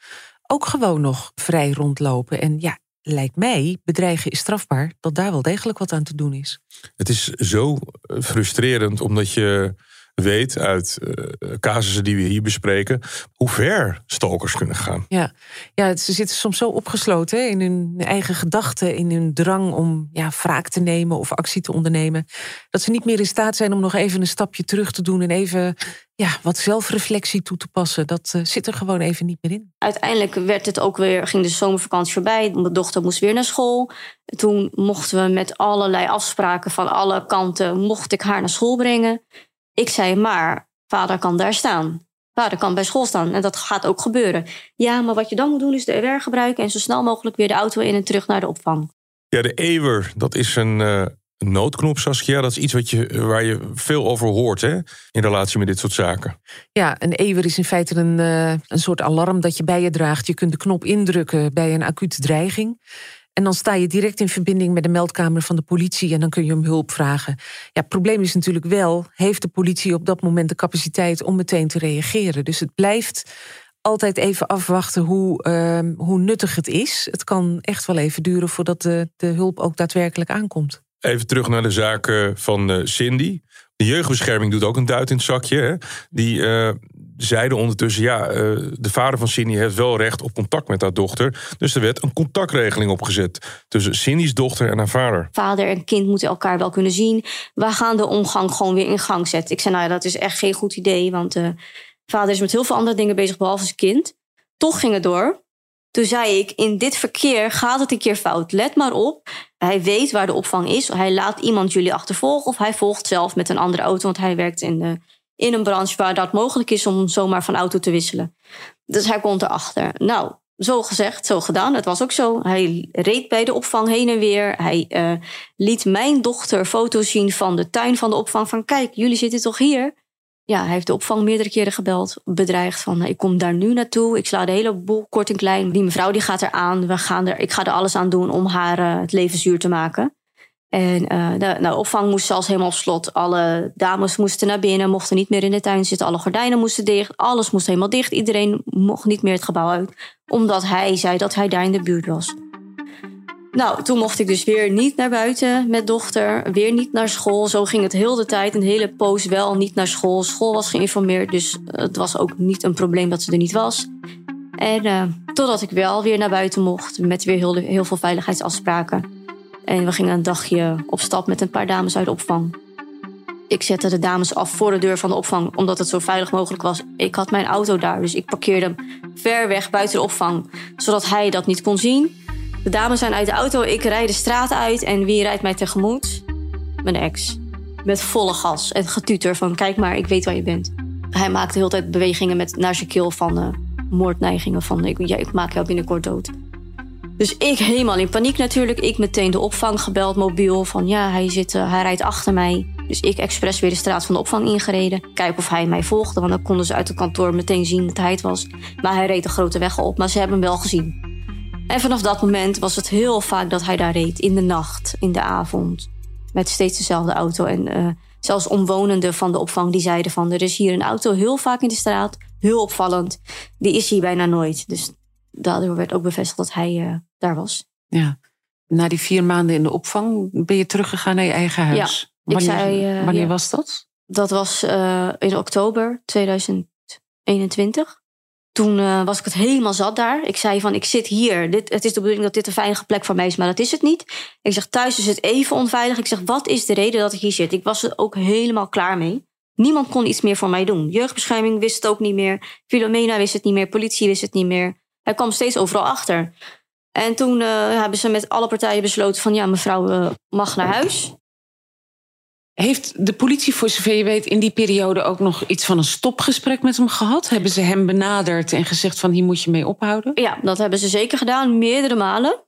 ook gewoon nog vrij rondlopen. En lijkt mij, bedreigen is strafbaar... dat daar wel degelijk wat aan te doen is. Het is zo frustrerend, omdat je weet uit casussen die we hier bespreken... hoe ver stalkers kunnen gaan. Ja, ze zitten soms zo opgesloten in hun eigen gedachten... in hun drang om wraak te nemen of actie te ondernemen... dat ze niet meer in staat zijn om nog even een stapje terug te doen... en even wat zelfreflectie toe te passen. Dat zit er gewoon even niet meer in. Uiteindelijk werd het ook weer, ging de zomervakantie voorbij. Mijn dochter moest weer naar school. Toen mochten we met allerlei afspraken van alle kanten... mocht ik haar naar school brengen... Ik zei, maar vader kan daar staan. Vader kan bij school staan. En dat gaat ook gebeuren. Ja, maar wat je dan moet doen is de EWR gebruiken... en zo snel mogelijk weer de auto in en terug naar de opvang. Ja, de EWR, dat is een noodknop, Saskia. Dat is iets waar je veel over hoort, hè? In relatie met dit soort zaken. Ja, een EWR is in feite een soort alarm dat je bij je draagt. Je kunt de knop indrukken bij een acute dreiging... En dan sta je direct in verbinding met de meldkamer van de politie... en dan kun je om hulp vragen. Ja, het probleem is natuurlijk wel... heeft de politie op dat moment de capaciteit om meteen te reageren? Dus het blijft altijd even afwachten hoe nuttig het is. Het kan echt wel even duren voordat de hulp ook daadwerkelijk aankomt. Even terug naar de zaak van Cindy. De jeugdbescherming doet ook een duit in het zakje. Hè? Die... zeiden ondertussen, de vader van Cindy heeft wel recht op contact met haar dochter. Dus er werd een contactregeling opgezet tussen Cindy's dochter en haar vader. Vader en kind moeten elkaar wel kunnen zien. We gaan de omgang gewoon weer in gang zetten. Ik zei, dat is echt geen goed idee. Want vader is met heel veel andere dingen bezig, behalve zijn kind. Toch ging het door. Toen zei ik, in dit verkeer gaat het een keer fout. Let maar op. Hij weet waar de opvang is. Hij laat iemand jullie achtervolgen. Of hij volgt zelf met een andere auto, want hij werkt in een branche waar dat mogelijk is om zomaar van auto te wisselen. Dus hij komt erachter. Nou, zo gezegd, zo gedaan. Het was ook zo. Hij reed bij de opvang heen en weer. Hij liet mijn dochter foto's zien van de tuin van de opvang. Van kijk, jullie zitten toch hier? Ja, hij heeft de opvang meerdere keren gebeld. Bedreigd van, ik kom daar nu naartoe. Ik sla de hele boel kort en klein. Die mevrouw die gaat eraan. Ik ga er alles aan doen om haar het leven zuur te maken. En de opvang moest zelfs helemaal op slot. Alle dames moesten naar binnen, mochten niet meer in de tuin zitten. Alle gordijnen moesten dicht, alles moest helemaal dicht. Iedereen mocht niet meer het gebouw uit. Omdat hij zei dat hij daar in de buurt was. Nou, toen mocht ik dus weer niet naar buiten met dochter. Weer niet naar school. Zo ging het heel de tijd. Een hele poos wel niet naar school. School was geïnformeerd, dus het was ook niet een probleem dat ze er niet was. En totdat ik wel weer naar buiten mocht met weer heel veel veiligheidsafspraken. En we gingen een dagje op stap met een paar dames uit de opvang. Ik zette de dames af voor de deur van de opvang, omdat het zo veilig mogelijk was. Ik had mijn auto daar, dus ik parkeerde hem ver weg buiten de opvang, zodat hij dat niet kon zien. De dames zijn uit de auto, ik rijd de straat uit en wie rijdt mij tegemoet? Mijn ex. Met volle gas en getuter van kijk maar, ik weet waar je bent. Hij maakte de hele tijd bewegingen naar zijn keel van moordneigingen van ik maak jou binnenkort dood. Dus ik helemaal in paniek natuurlijk. Ik meteen de opvang gebeld, mobiel. Van ja, hij rijdt achter mij. Dus ik expres weer de straat van de opvang ingereden. Kijken of hij mij volgde. Want dan konden ze uit het kantoor meteen zien dat hij het was. Maar hij reed de grote weg op. Maar ze hebben hem wel gezien. En vanaf dat moment was het heel vaak dat hij daar reed. In de nacht, in de avond. Met steeds dezelfde auto. En zelfs omwonenden van de opvang die zeiden van... er is hier een auto heel vaak in de straat. Heel opvallend. Die is hier bijna nooit. Dus daardoor werd ook bevestigd dat hij daar was. Ja. Na die 4 maanden in de opvang ben je teruggegaan naar je eigen huis. Ja. Wanneer was dat? Dat was in oktober 2021. Toen was ik het helemaal zat daar. Ik zei van, ik zit hier. Het is de bedoeling dat dit een veilige plek voor mij is, maar dat is het niet. Ik zeg, thuis is het even onveilig. Ik zeg, wat is de reden dat ik hier zit? Ik was er ook helemaal klaar mee. Niemand kon iets meer voor mij doen. Jeugdbescherming wist het ook niet meer. Filomena wist het niet meer. Politie wist het niet meer. Hij kwam steeds overal achter. En toen hebben ze met alle partijen besloten van, ja, mevrouw mag naar huis. Heeft de politie, voor zover je weet, in die periode ook nog iets van een stopgesprek met hem gehad? Hebben ze hem benaderd en gezegd van, hier moet je mee ophouden? Ja, dat hebben ze zeker gedaan, meerdere malen.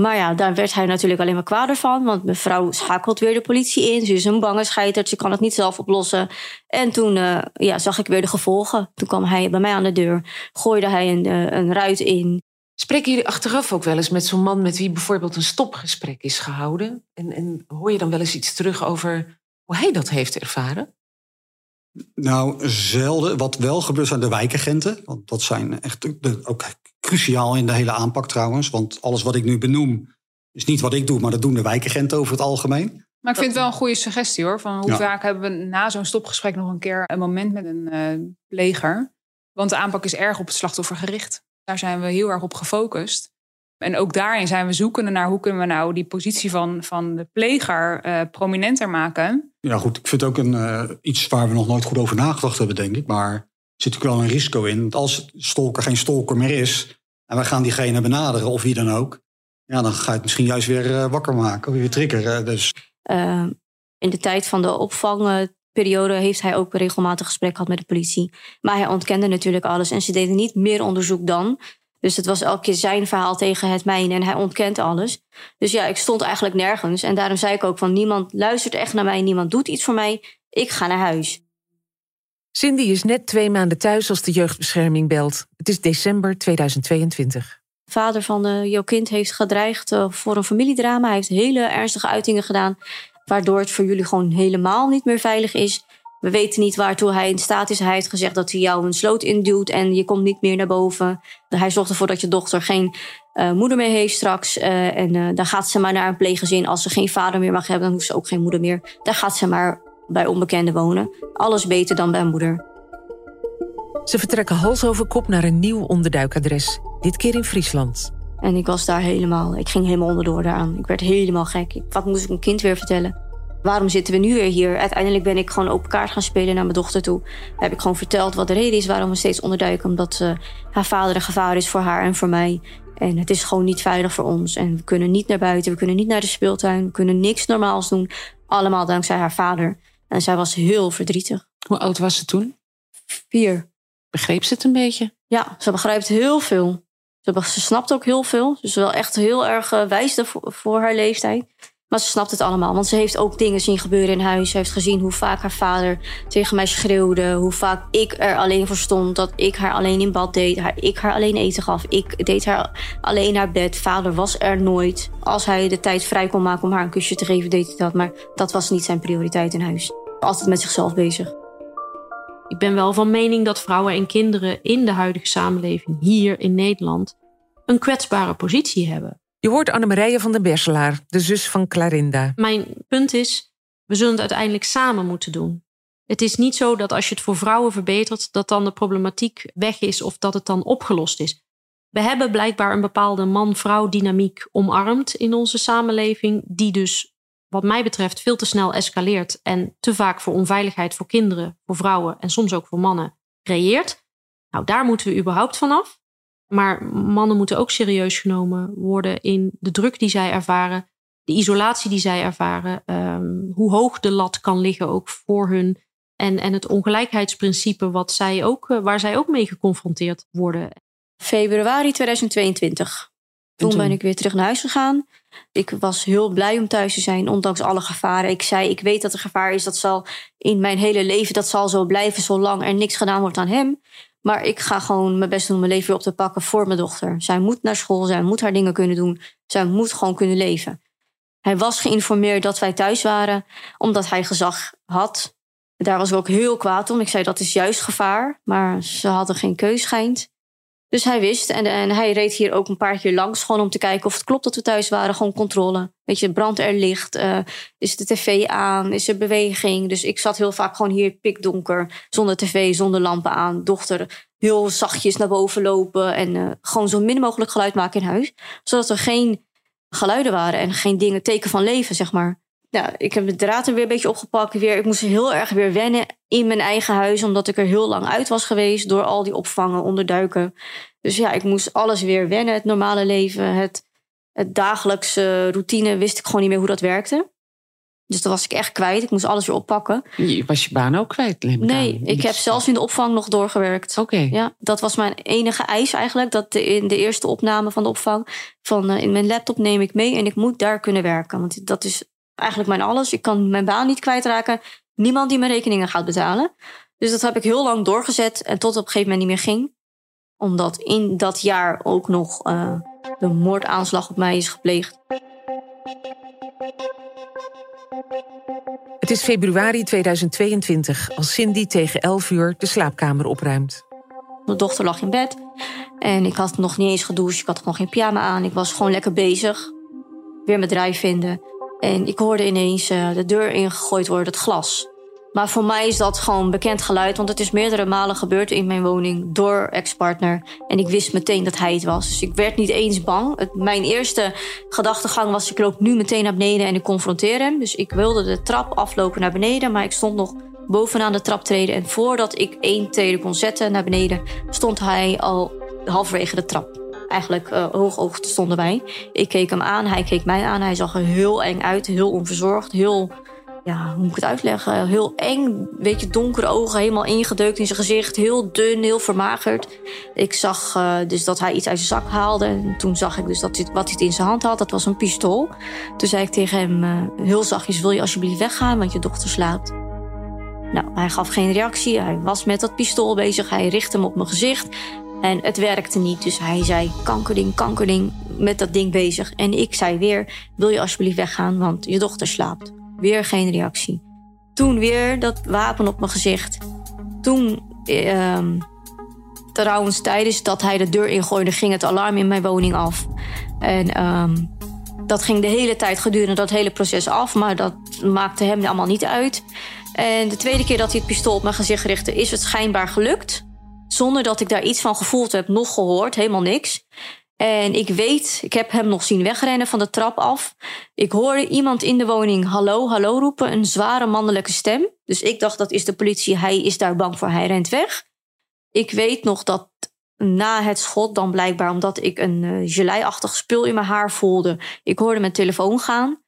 Maar ja, daar werd hij natuurlijk alleen maar kwaader van. Want mevrouw schakelt weer de politie in. Ze is een bange scheiterd, ze kan het niet zelf oplossen. En toen zag ik weer de gevolgen. Toen kwam hij bij mij aan de deur, gooide hij een ruit in. Spreken jullie achteraf ook wel eens met zo'n man met wie bijvoorbeeld een stopgesprek is gehouden? En hoor je dan wel eens iets terug over hoe hij dat heeft ervaren? Nou, zelden. Wat wel gebeurt zijn de wijkagenten. Want dat zijn echt ook cruciaal in de hele aanpak trouwens. Want alles wat ik nu benoem is niet wat ik doe, maar dat doen de wijkagenten over het algemeen. Maar ik vind het wel een goede suggestie hoor. Van hoe vaak hebben we na zo'n stopgesprek nog een keer een moment met een pleger? Want de aanpak is erg op het slachtoffer gericht. Daar zijn we heel erg op gefocust. En ook daarin zijn we zoekende naar hoe kunnen we nou die positie van de pleger prominenter maken. Ja goed, ik vind het ook iets waar we nog nooit goed over nagedacht hebben, denk ik. Maar er zit natuurlijk wel een risico in. Want als stalker geen stalker meer is en wij gaan diegene benaderen of wie dan ook. Ja, dan ga je het misschien juist weer wakker maken of weer triggeren. Dus. In de tijd van de opvangperiode heeft hij ook regelmatig gesprek gehad met de politie. Maar hij ontkende natuurlijk alles en ze deden niet meer onderzoek dan. Dus het was elke keer zijn verhaal tegen het mijne en hij ontkent alles. Dus ja, ik stond eigenlijk nergens. En daarom zei ik ook van, niemand luistert echt naar mij, niemand doet iets voor mij. Ik ga naar huis. Cindy is net 2 maanden thuis als de jeugdbescherming belt. Het is december 2022. Vader van jouw kind heeft gedreigd voor een familiedrama. Hij heeft hele ernstige uitingen gedaan, waardoor het voor jullie gewoon helemaal niet meer veilig is. We weten niet waartoe hij in staat is. Hij heeft gezegd dat hij jou een sloot induwt en je komt niet meer naar boven. Hij zorgt ervoor dat je dochter geen moeder meer heeft straks. En dan gaat ze maar naar een pleeggezin. Als ze geen vader meer mag hebben, dan hoeft ze ook geen moeder meer. Dan gaat ze maar bij onbekenden wonen. Alles beter dan bij moeder. Ze vertrekken hals over kop naar een nieuw onderduikadres. Dit keer in Friesland. En ik was daar helemaal. Ik ging helemaal onderdoor daaraan. Ik werd helemaal gek. Wat moest ik mijn kind weer vertellen? Waarom zitten we nu weer hier? Uiteindelijk ben ik gewoon open kaart gaan spelen naar mijn dochter toe. Heb ik gewoon verteld wat de reden is waarom we steeds onderduiken. Omdat haar vader een gevaar is voor haar en voor mij. En het is gewoon niet veilig voor ons. En we kunnen niet naar buiten, we kunnen niet naar de speeltuin. We kunnen niks normaals doen. Allemaal dankzij haar vader. En zij was heel verdrietig. Hoe oud was ze toen? 4. Begreep ze het een beetje? Ja, ze begrijpt heel veel. Ze snapt ook heel veel. Dus wel echt heel erg wijs voor haar leeftijd. Maar ze snapt het allemaal, want ze heeft ook dingen zien gebeuren in huis. Ze heeft gezien hoe vaak haar vader tegen mij schreeuwde. Hoe vaak ik er alleen voor stond. Dat ik haar alleen in bad deed. Ik haar alleen eten gaf. Ik deed haar alleen naar bed. Vader was er nooit. Als hij de tijd vrij kon maken om haar een kusje te geven, deed hij dat. Maar dat was niet zijn prioriteit in huis. Altijd met zichzelf bezig. Ik ben wel van mening dat vrouwen en kinderen in de huidige samenleving hier in Nederland een kwetsbare positie hebben. Je hoort Anne-Marije van der Berselaar, de zus van Clarinda. Mijn punt is, we zullen het uiteindelijk samen moeten doen. Het is niet zo dat als je het voor vrouwen verbetert, dat dan de problematiek weg is of dat het dan opgelost is. We hebben blijkbaar een bepaalde man-vrouw dynamiek omarmd in onze samenleving, die dus wat mij betreft veel te snel escaleert en te vaak voor onveiligheid voor kinderen, voor vrouwen en soms ook voor mannen creëert. Nou, daar moeten we überhaupt vanaf. Maar mannen moeten ook serieus genomen worden in de druk die zij ervaren, de isolatie die zij ervaren, hoe hoog de lat kan liggen ook voor hun en het ongelijkheidsprincipe waar zij ook mee geconfronteerd worden. Februari 2022. Toen ben ik weer terug naar huis gegaan. Ik was heel blij om thuis te zijn, ondanks alle gevaren. Ik zei, ik weet dat er gevaar is, dat zal in mijn hele leven, dat zal zo blijven zolang er niks gedaan wordt aan hem. Maar ik ga gewoon mijn best doen om mijn leven weer op te pakken voor mijn dochter. Zij moet naar school, zij moet haar dingen kunnen doen. Zij moet gewoon kunnen leven. Hij was geïnformeerd dat wij thuis waren, omdat hij gezag had. Daar was ik ook heel kwaad om. Ik zei, dat is juist gevaar, maar ze hadden geen keus schijnt. Dus hij wist en hij reed hier ook een paar keer langs gewoon om te kijken of het klopt dat we thuis waren. Gewoon controle. Weet je, brandt er licht? Is de tv aan? Is er beweging? Dus ik zat heel vaak gewoon hier pikdonker. Zonder tv, zonder lampen aan. Dochter heel zachtjes naar boven lopen. En gewoon zo min mogelijk geluid maken in huis. Zodat er geen geluiden waren en geen dingen, teken van leven, zeg maar. Nou, ik heb de draad er weer een beetje opgepakt. Ik moest heel erg weer wennen in mijn eigen huis. Omdat ik er heel lang uit was geweest door al die opvangen, onderduiken. Dus ja, ik moest alles weer wennen. Het normale leven, het dagelijkse routine wist ik gewoon niet meer hoe dat werkte. Dus dat was ik echt kwijt. Ik moest alles weer oppakken. Je was je baan ook kwijt? Nee, ik heb zelfs in de opvang nog doorgewerkt. Oké. Ja, dat was mijn enige eis eigenlijk. Dat in de eerste opname van de opvang. In mijn laptop neem ik mee en ik moet daar kunnen werken. Want dat is eigenlijk mijn alles. Ik kan mijn baan niet kwijtraken. Niemand die mijn rekeningen gaat betalen. Dus dat heb ik heel lang doorgezet. En tot op een gegeven moment niet meer ging. Omdat in dat jaar ook nog de moordaanslag op mij is gepleegd. Het is februari 2022 als Cindy tegen 11 uur de slaapkamer opruimt. Mijn dochter lag in bed. En ik had nog niet eens gedoucht. Ik had nog geen pyjama aan. Ik was gewoon lekker bezig. Weer mijn draai vinden. En ik hoorde ineens de deur ingegooid worden, het glas. Maar voor mij is dat gewoon bekend geluid, want het is meerdere malen gebeurd in mijn woning door ex-partner. En ik wist meteen dat hij het was. Dus ik werd niet eens bang. Mijn eerste gedachtegang was, ik loop nu meteen naar beneden en ik confronteer hem. Dus ik wilde de trap aflopen naar beneden, maar ik stond nog bovenaan de traptreden. En voordat ik 1 trede kon zetten naar beneden, stond hij al halverwege de trap. Eigenlijk hoog stonden wij. Ik keek hem aan, hij keek mij aan. Hij zag er heel eng uit, heel onverzorgd. Heel, ja, hoe moet ik het uitleggen? Heel eng, weet je, donkere ogen, helemaal ingedeukt in zijn gezicht. Heel dun, heel vermagerd. Ik zag dus dat hij iets uit zijn zak haalde. En toen zag ik dus wat hij in zijn hand had, dat was een pistool. Toen zei ik tegen hem heel zachtjes, wil je alsjeblieft weggaan, want je dochter slaapt. Nou, hij gaf geen reactie. Hij was met dat pistool bezig. Hij richtte hem op mijn gezicht. En het werkte niet, dus hij zei kankerding, met dat ding bezig. En ik zei weer, wil je alsjeblieft weggaan, want je dochter slaapt. Weer geen reactie. Toen weer dat wapen op mijn gezicht. Toen, trouwens tijdens dat hij de deur ingooide, ging het alarm in mijn woning af. En dat ging de hele tijd gedurende dat hele proces af, maar dat maakte hem allemaal niet uit. En de tweede keer dat hij het pistool op mijn gezicht richtte, is het schijnbaar gelukt. Zonder dat ik daar iets van gevoeld heb, nog gehoord, helemaal niks. En ik heb hem nog zien wegrennen van de trap af. Ik hoorde iemand in de woning hallo, hallo roepen, een zware mannelijke stem. Dus ik dacht, dat is de politie, hij is daar bang voor, hij rent weg. Ik weet nog dat na het schot dan blijkbaar, omdat ik een gelei-achtig spul in mijn haar voelde, ik hoorde mijn telefoon gaan.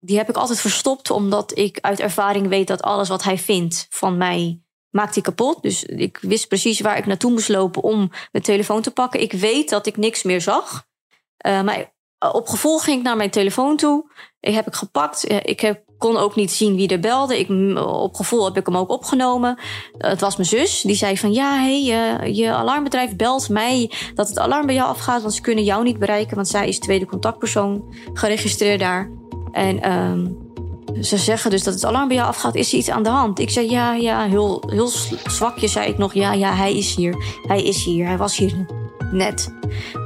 Die heb ik altijd verstopt, omdat ik uit ervaring weet dat alles wat hij vindt van mij maakt hij kapot. Dus ik wist precies waar ik naartoe moest lopen om mijn telefoon te pakken. Ik weet dat ik niks meer zag. Maar op gevoel ging ik naar mijn telefoon toe. Ik heb het gepakt. Ik kon ook niet zien wie er belde. Op gevoel heb ik hem ook opgenomen. Het was mijn zus. Die zei van, ja, je alarmbedrijf belt mij dat het alarm bij jou afgaat, want ze kunnen jou niet bereiken, want zij is tweede contactpersoon geregistreerd daar. En ze zeggen dus dat het alarm bij jou afgaat. Is er iets aan de hand? Ik zei ja, heel zwakjes zei ik nog. Ja, hij is hier. Hij is hier. Hij was hier net.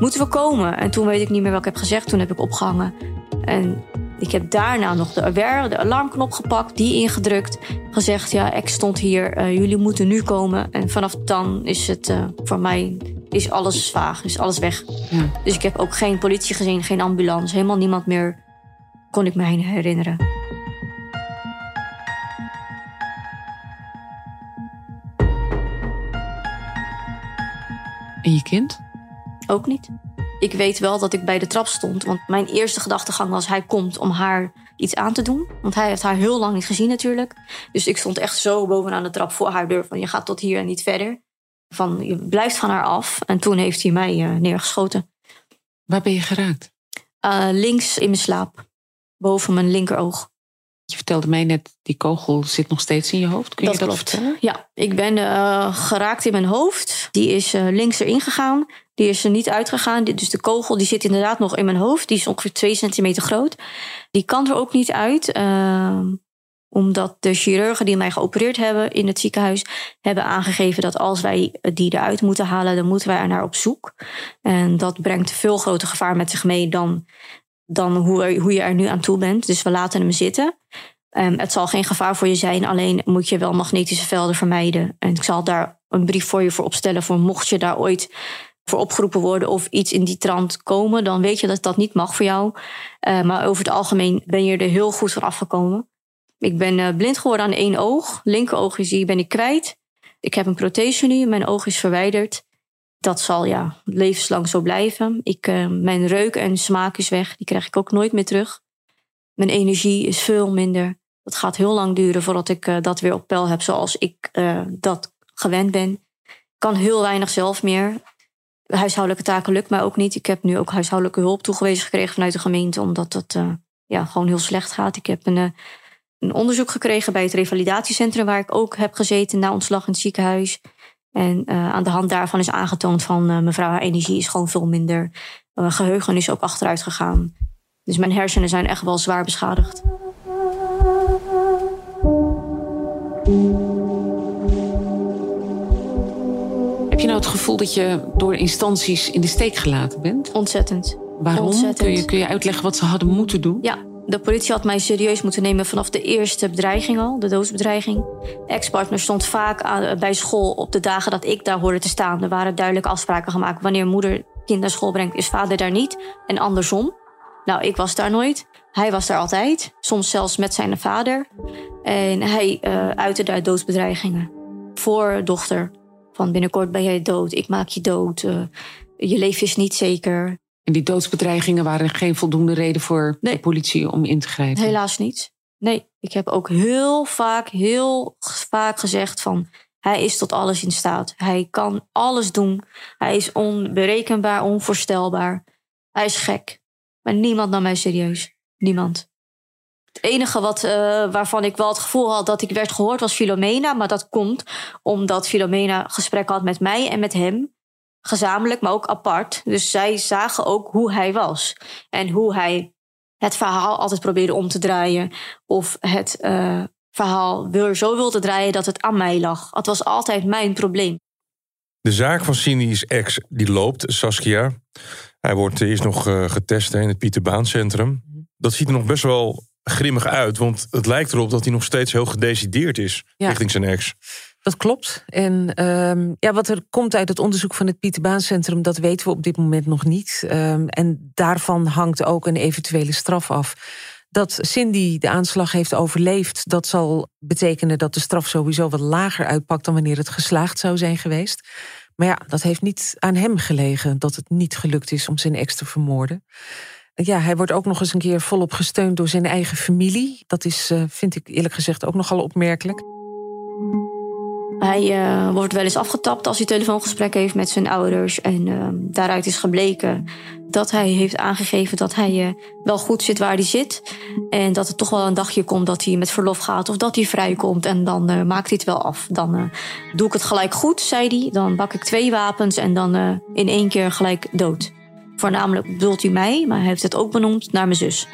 Moeten we komen? En toen weet ik niet meer wat ik heb gezegd. Toen heb ik opgehangen. En ik heb daarna nog de alarmknop gepakt. Die ingedrukt. Gezegd, ja, ik stond hier. Jullie moeten nu komen. En vanaf dan is het voor mij is alles vaag. Is alles weg. Ja. Dus ik heb ook geen politie gezien. Geen ambulance. Helemaal niemand meer. Kon ik me herinneren. En je kind? Ook niet. Ik weet wel dat ik bij de trap stond. Want mijn eerste gedachtegang was, hij komt om haar iets aan te doen. Want hij heeft haar heel lang niet gezien natuurlijk. Dus ik stond echt zo bovenaan de trap voor haar deur. Van, je gaat tot hier en niet verder. Van, je blijft van haar af. En toen heeft hij mij neergeschoten. Waar ben je geraakt? Links in mijn slaap. Boven mijn linkeroog. Je vertelde mij net, die kogel zit nog steeds in je hoofd. Kun je dat vertellen? Ja, ik ben geraakt in mijn hoofd. Die is links erin gegaan. Die is er niet uitgegaan. Dus de kogel die zit inderdaad nog in mijn hoofd. Die is ongeveer 2 centimeter groot. Die kan er ook niet uit. Omdat de chirurgen die mij geopereerd hebben in het ziekenhuis hebben aangegeven dat als wij die eruit moeten halen, dan moeten wij er naar op zoek. En dat brengt veel groter gevaar met zich mee dan hoe je er nu aan toe bent. Dus we laten hem zitten. Het zal geen gevaar voor je zijn, alleen moet je wel magnetische velden vermijden. En ik zal daar een brief voor je voor opstellen, voor mocht je daar ooit voor opgeroepen worden of iets in die trant komen, dan weet je dat dat niet mag voor jou. Maar over het algemeen ben je er heel goed van afgekomen. Ik ben blind geworden aan 1 oog. Linkeroog is die ben ik kwijt. Ik heb een prothese nu. Mijn oog is verwijderd. Dat zal levenslang zo blijven. Mijn reuk en smaak is weg. Die krijg ik ook nooit meer terug. Mijn energie is veel minder. Dat gaat heel lang duren voordat ik dat weer op peil heb zoals ik dat gewend ben. Ik kan heel weinig zelf meer. Huishoudelijke taken lukt mij ook niet. Ik heb nu ook huishoudelijke hulp toegewezen gekregen vanuit de gemeente. Omdat dat gewoon heel slecht gaat. Ik heb een onderzoek gekregen bij het revalidatiecentrum waar ik ook heb gezeten na ontslag in het ziekenhuis. En aan de hand daarvan is aangetoond van mevrouw, haar energie is gewoon veel minder. Geheugen is ook achteruit gegaan. Dus mijn hersenen zijn echt wel zwaar beschadigd. Heb je nou het gevoel dat je door instanties in de steek gelaten bent? Ontzettend. Waarom? Ontzettend. Kun je uitleggen wat ze hadden moeten doen? Ja. De politie had mij serieus moeten nemen vanaf de eerste bedreiging al, de doodsbedreiging. Ex-partner stond vaak bij school op de dagen dat ik daar hoorde te staan. Er waren duidelijke afspraken gemaakt. Wanneer moeder kind naar school brengt, is vader daar niet. En andersom. Nou, ik was daar nooit. Hij was daar altijd. Soms zelfs met zijn vader. En hij uitte daar doodsbedreigingen. Voor dochter. Van binnenkort ben jij dood. Ik maak je dood. Je leven is niet zeker. En die doodsbedreigingen waren geen voldoende reden voor de politie om in te grijpen? Helaas niet. Nee, ik heb ook heel vaak gezegd van hij is tot alles in staat. Hij kan alles doen. Hij is onberekenbaar, onvoorstelbaar. Hij is gek. Maar niemand nam mij serieus. Niemand. Het enige waarvan ik wel het gevoel had dat ik werd gehoord was Filomena. Maar dat komt omdat Filomena gesprekken had met mij en met hem. Gezamenlijk, maar ook apart. Dus zij zagen ook hoe hij was. En hoe hij het verhaal altijd probeerde om te draaien. Of het verhaal weer zo wilde draaien dat het aan mij lag. Het was altijd mijn probleem. De zaak van Cindy's ex, die loopt, Saskia. Hij wordt eerst nog getest in het Pieter Baan Centrum. Dat ziet er nog best wel grimmig uit. Want het lijkt erop dat hij nog steeds heel gedecideerd is richting zijn ex. Dat klopt. En wat er komt uit het onderzoek van het Pieter Baan Centrum, dat weten we op dit moment nog niet. En daarvan hangt ook een eventuele straf af. Dat Cindy de aanslag heeft overleefd, dat zal betekenen dat de straf sowieso wat lager uitpakt dan wanneer het geslaagd zou zijn geweest. Maar ja, dat heeft niet aan hem gelegen dat het niet gelukt is om zijn ex te vermoorden. Ja, hij wordt ook nog eens een keer volop gesteund door zijn eigen familie. Dat is, vind ik eerlijk gezegd, ook nogal opmerkelijk. Hij wordt wel eens afgetapt als hij telefoongesprek heeft met zijn ouders. En daaruit is gebleken dat hij heeft aangegeven dat hij wel goed zit waar hij zit. En dat het toch wel een dagje komt dat hij met verlof gaat of dat hij vrijkomt. En dan maakt hij het wel af. Dan doe ik het gelijk goed, zei hij. Dan bak ik 2 wapens en dan in 1 keer gelijk dood. Voornamelijk bedoelt hij mij, maar hij heeft het ook benoemd naar mijn zus.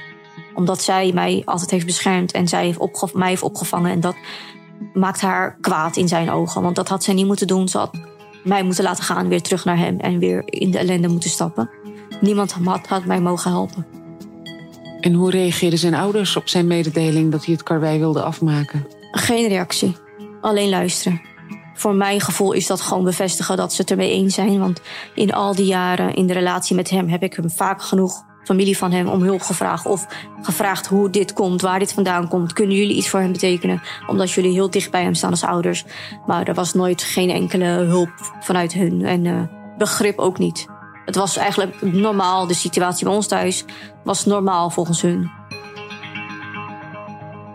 Omdat zij mij altijd heeft beschermd en zij heeft mij heeft opgevangen en dat maakt haar kwaad in zijn ogen. Want dat had zij niet moeten doen. Ze had mij moeten laten gaan, weer terug naar hem en weer in de ellende moeten stappen. Niemand had mij mogen helpen. En hoe reageerden zijn ouders op zijn mededeling dat hij het karwei wilde afmaken? Geen reactie. Alleen luisteren. Voor mijn gevoel is dat gewoon bevestigen dat ze het ermee eens zijn. Want in al die jaren in de relatie met hem heb ik hem vaak genoeg, familie van hem, om hulp gevraagd. Of gevraagd hoe dit komt, waar dit vandaan komt. Kunnen jullie iets voor hem betekenen? Omdat jullie heel dicht bij hem staan als ouders. Maar er was nooit geen enkele hulp vanuit hun. En begrip ook niet. Het was eigenlijk normaal. De situatie bij ons thuis was normaal volgens hun.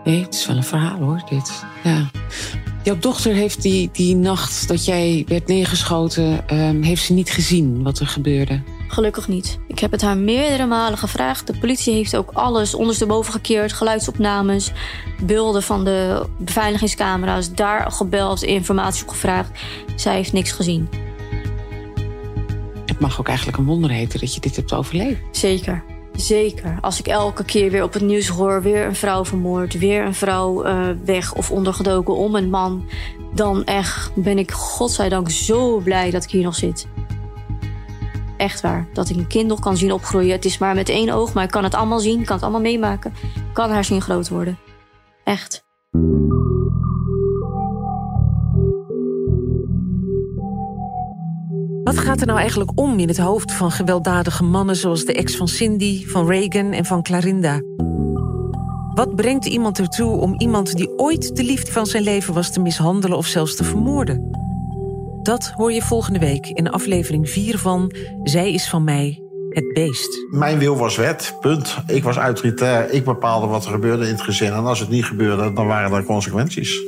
Nee, het is wel een verhaal hoor, dit. Ja. Jouw dochter heeft die nacht dat jij werd neergeschoten, heeft ze niet gezien wat er gebeurde. Gelukkig niet. Ik heb het haar meerdere malen gevraagd. De politie heeft ook alles ondersteboven gekeerd. Geluidsopnames, beelden van de beveiligingscamera's. Daar gebeld, informatie opgevraagd. Zij heeft niks gezien. Het mag ook eigenlijk een wonder heten dat je dit hebt overleefd. Zeker. Zeker. Als ik elke keer weer op het nieuws hoor, weer een vrouw vermoord, weer een vrouw weg of ondergedoken om een man, dan echt ben ik godzijdank zo blij dat ik hier nog zit. Echt waar. Dat ik een kind nog kan zien opgroeien. Het is maar met één oog, maar ik kan het allemaal zien, ik kan het allemaal meemaken. Ik kan haar zien groot worden. Echt. Wat gaat er nou eigenlijk om in het hoofd van gewelddadige mannen zoals de ex van Cindy, van Regan en van Clarinda? Wat brengt iemand ertoe om iemand die ooit de liefde van zijn leven was te mishandelen of zelfs te vermoorden? Dat hoor je volgende week in aflevering 4 van Zij is van mij, het beest. Mijn wil was wet, punt. Ik was autoritair, ik bepaalde wat er gebeurde in het gezin. En als het niet gebeurde, dan waren er consequenties.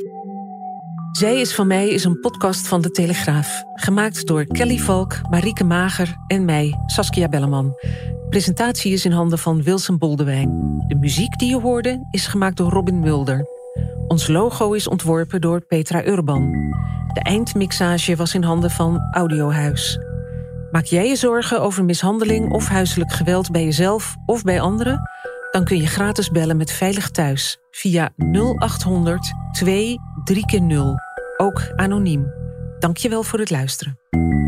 Zij is van mij is een podcast van De Telegraaf. Gemaakt door Kelly Valk, Marieke Mager en mij, Saskia Belleman. Presentatie is in handen van Wilson Boldewijn. De muziek die je hoorde is gemaakt door Robin Mulder. Ons logo is ontworpen door Petra Urban. De eindmixage was in handen van Audiohuis. Maak jij je zorgen over mishandeling of huiselijk geweld bij jezelf of bij anderen? Dan kun je gratis bellen met Veilig Thuis via 0800 2 3x0. Ook anoniem. Dankjewel voor het luisteren.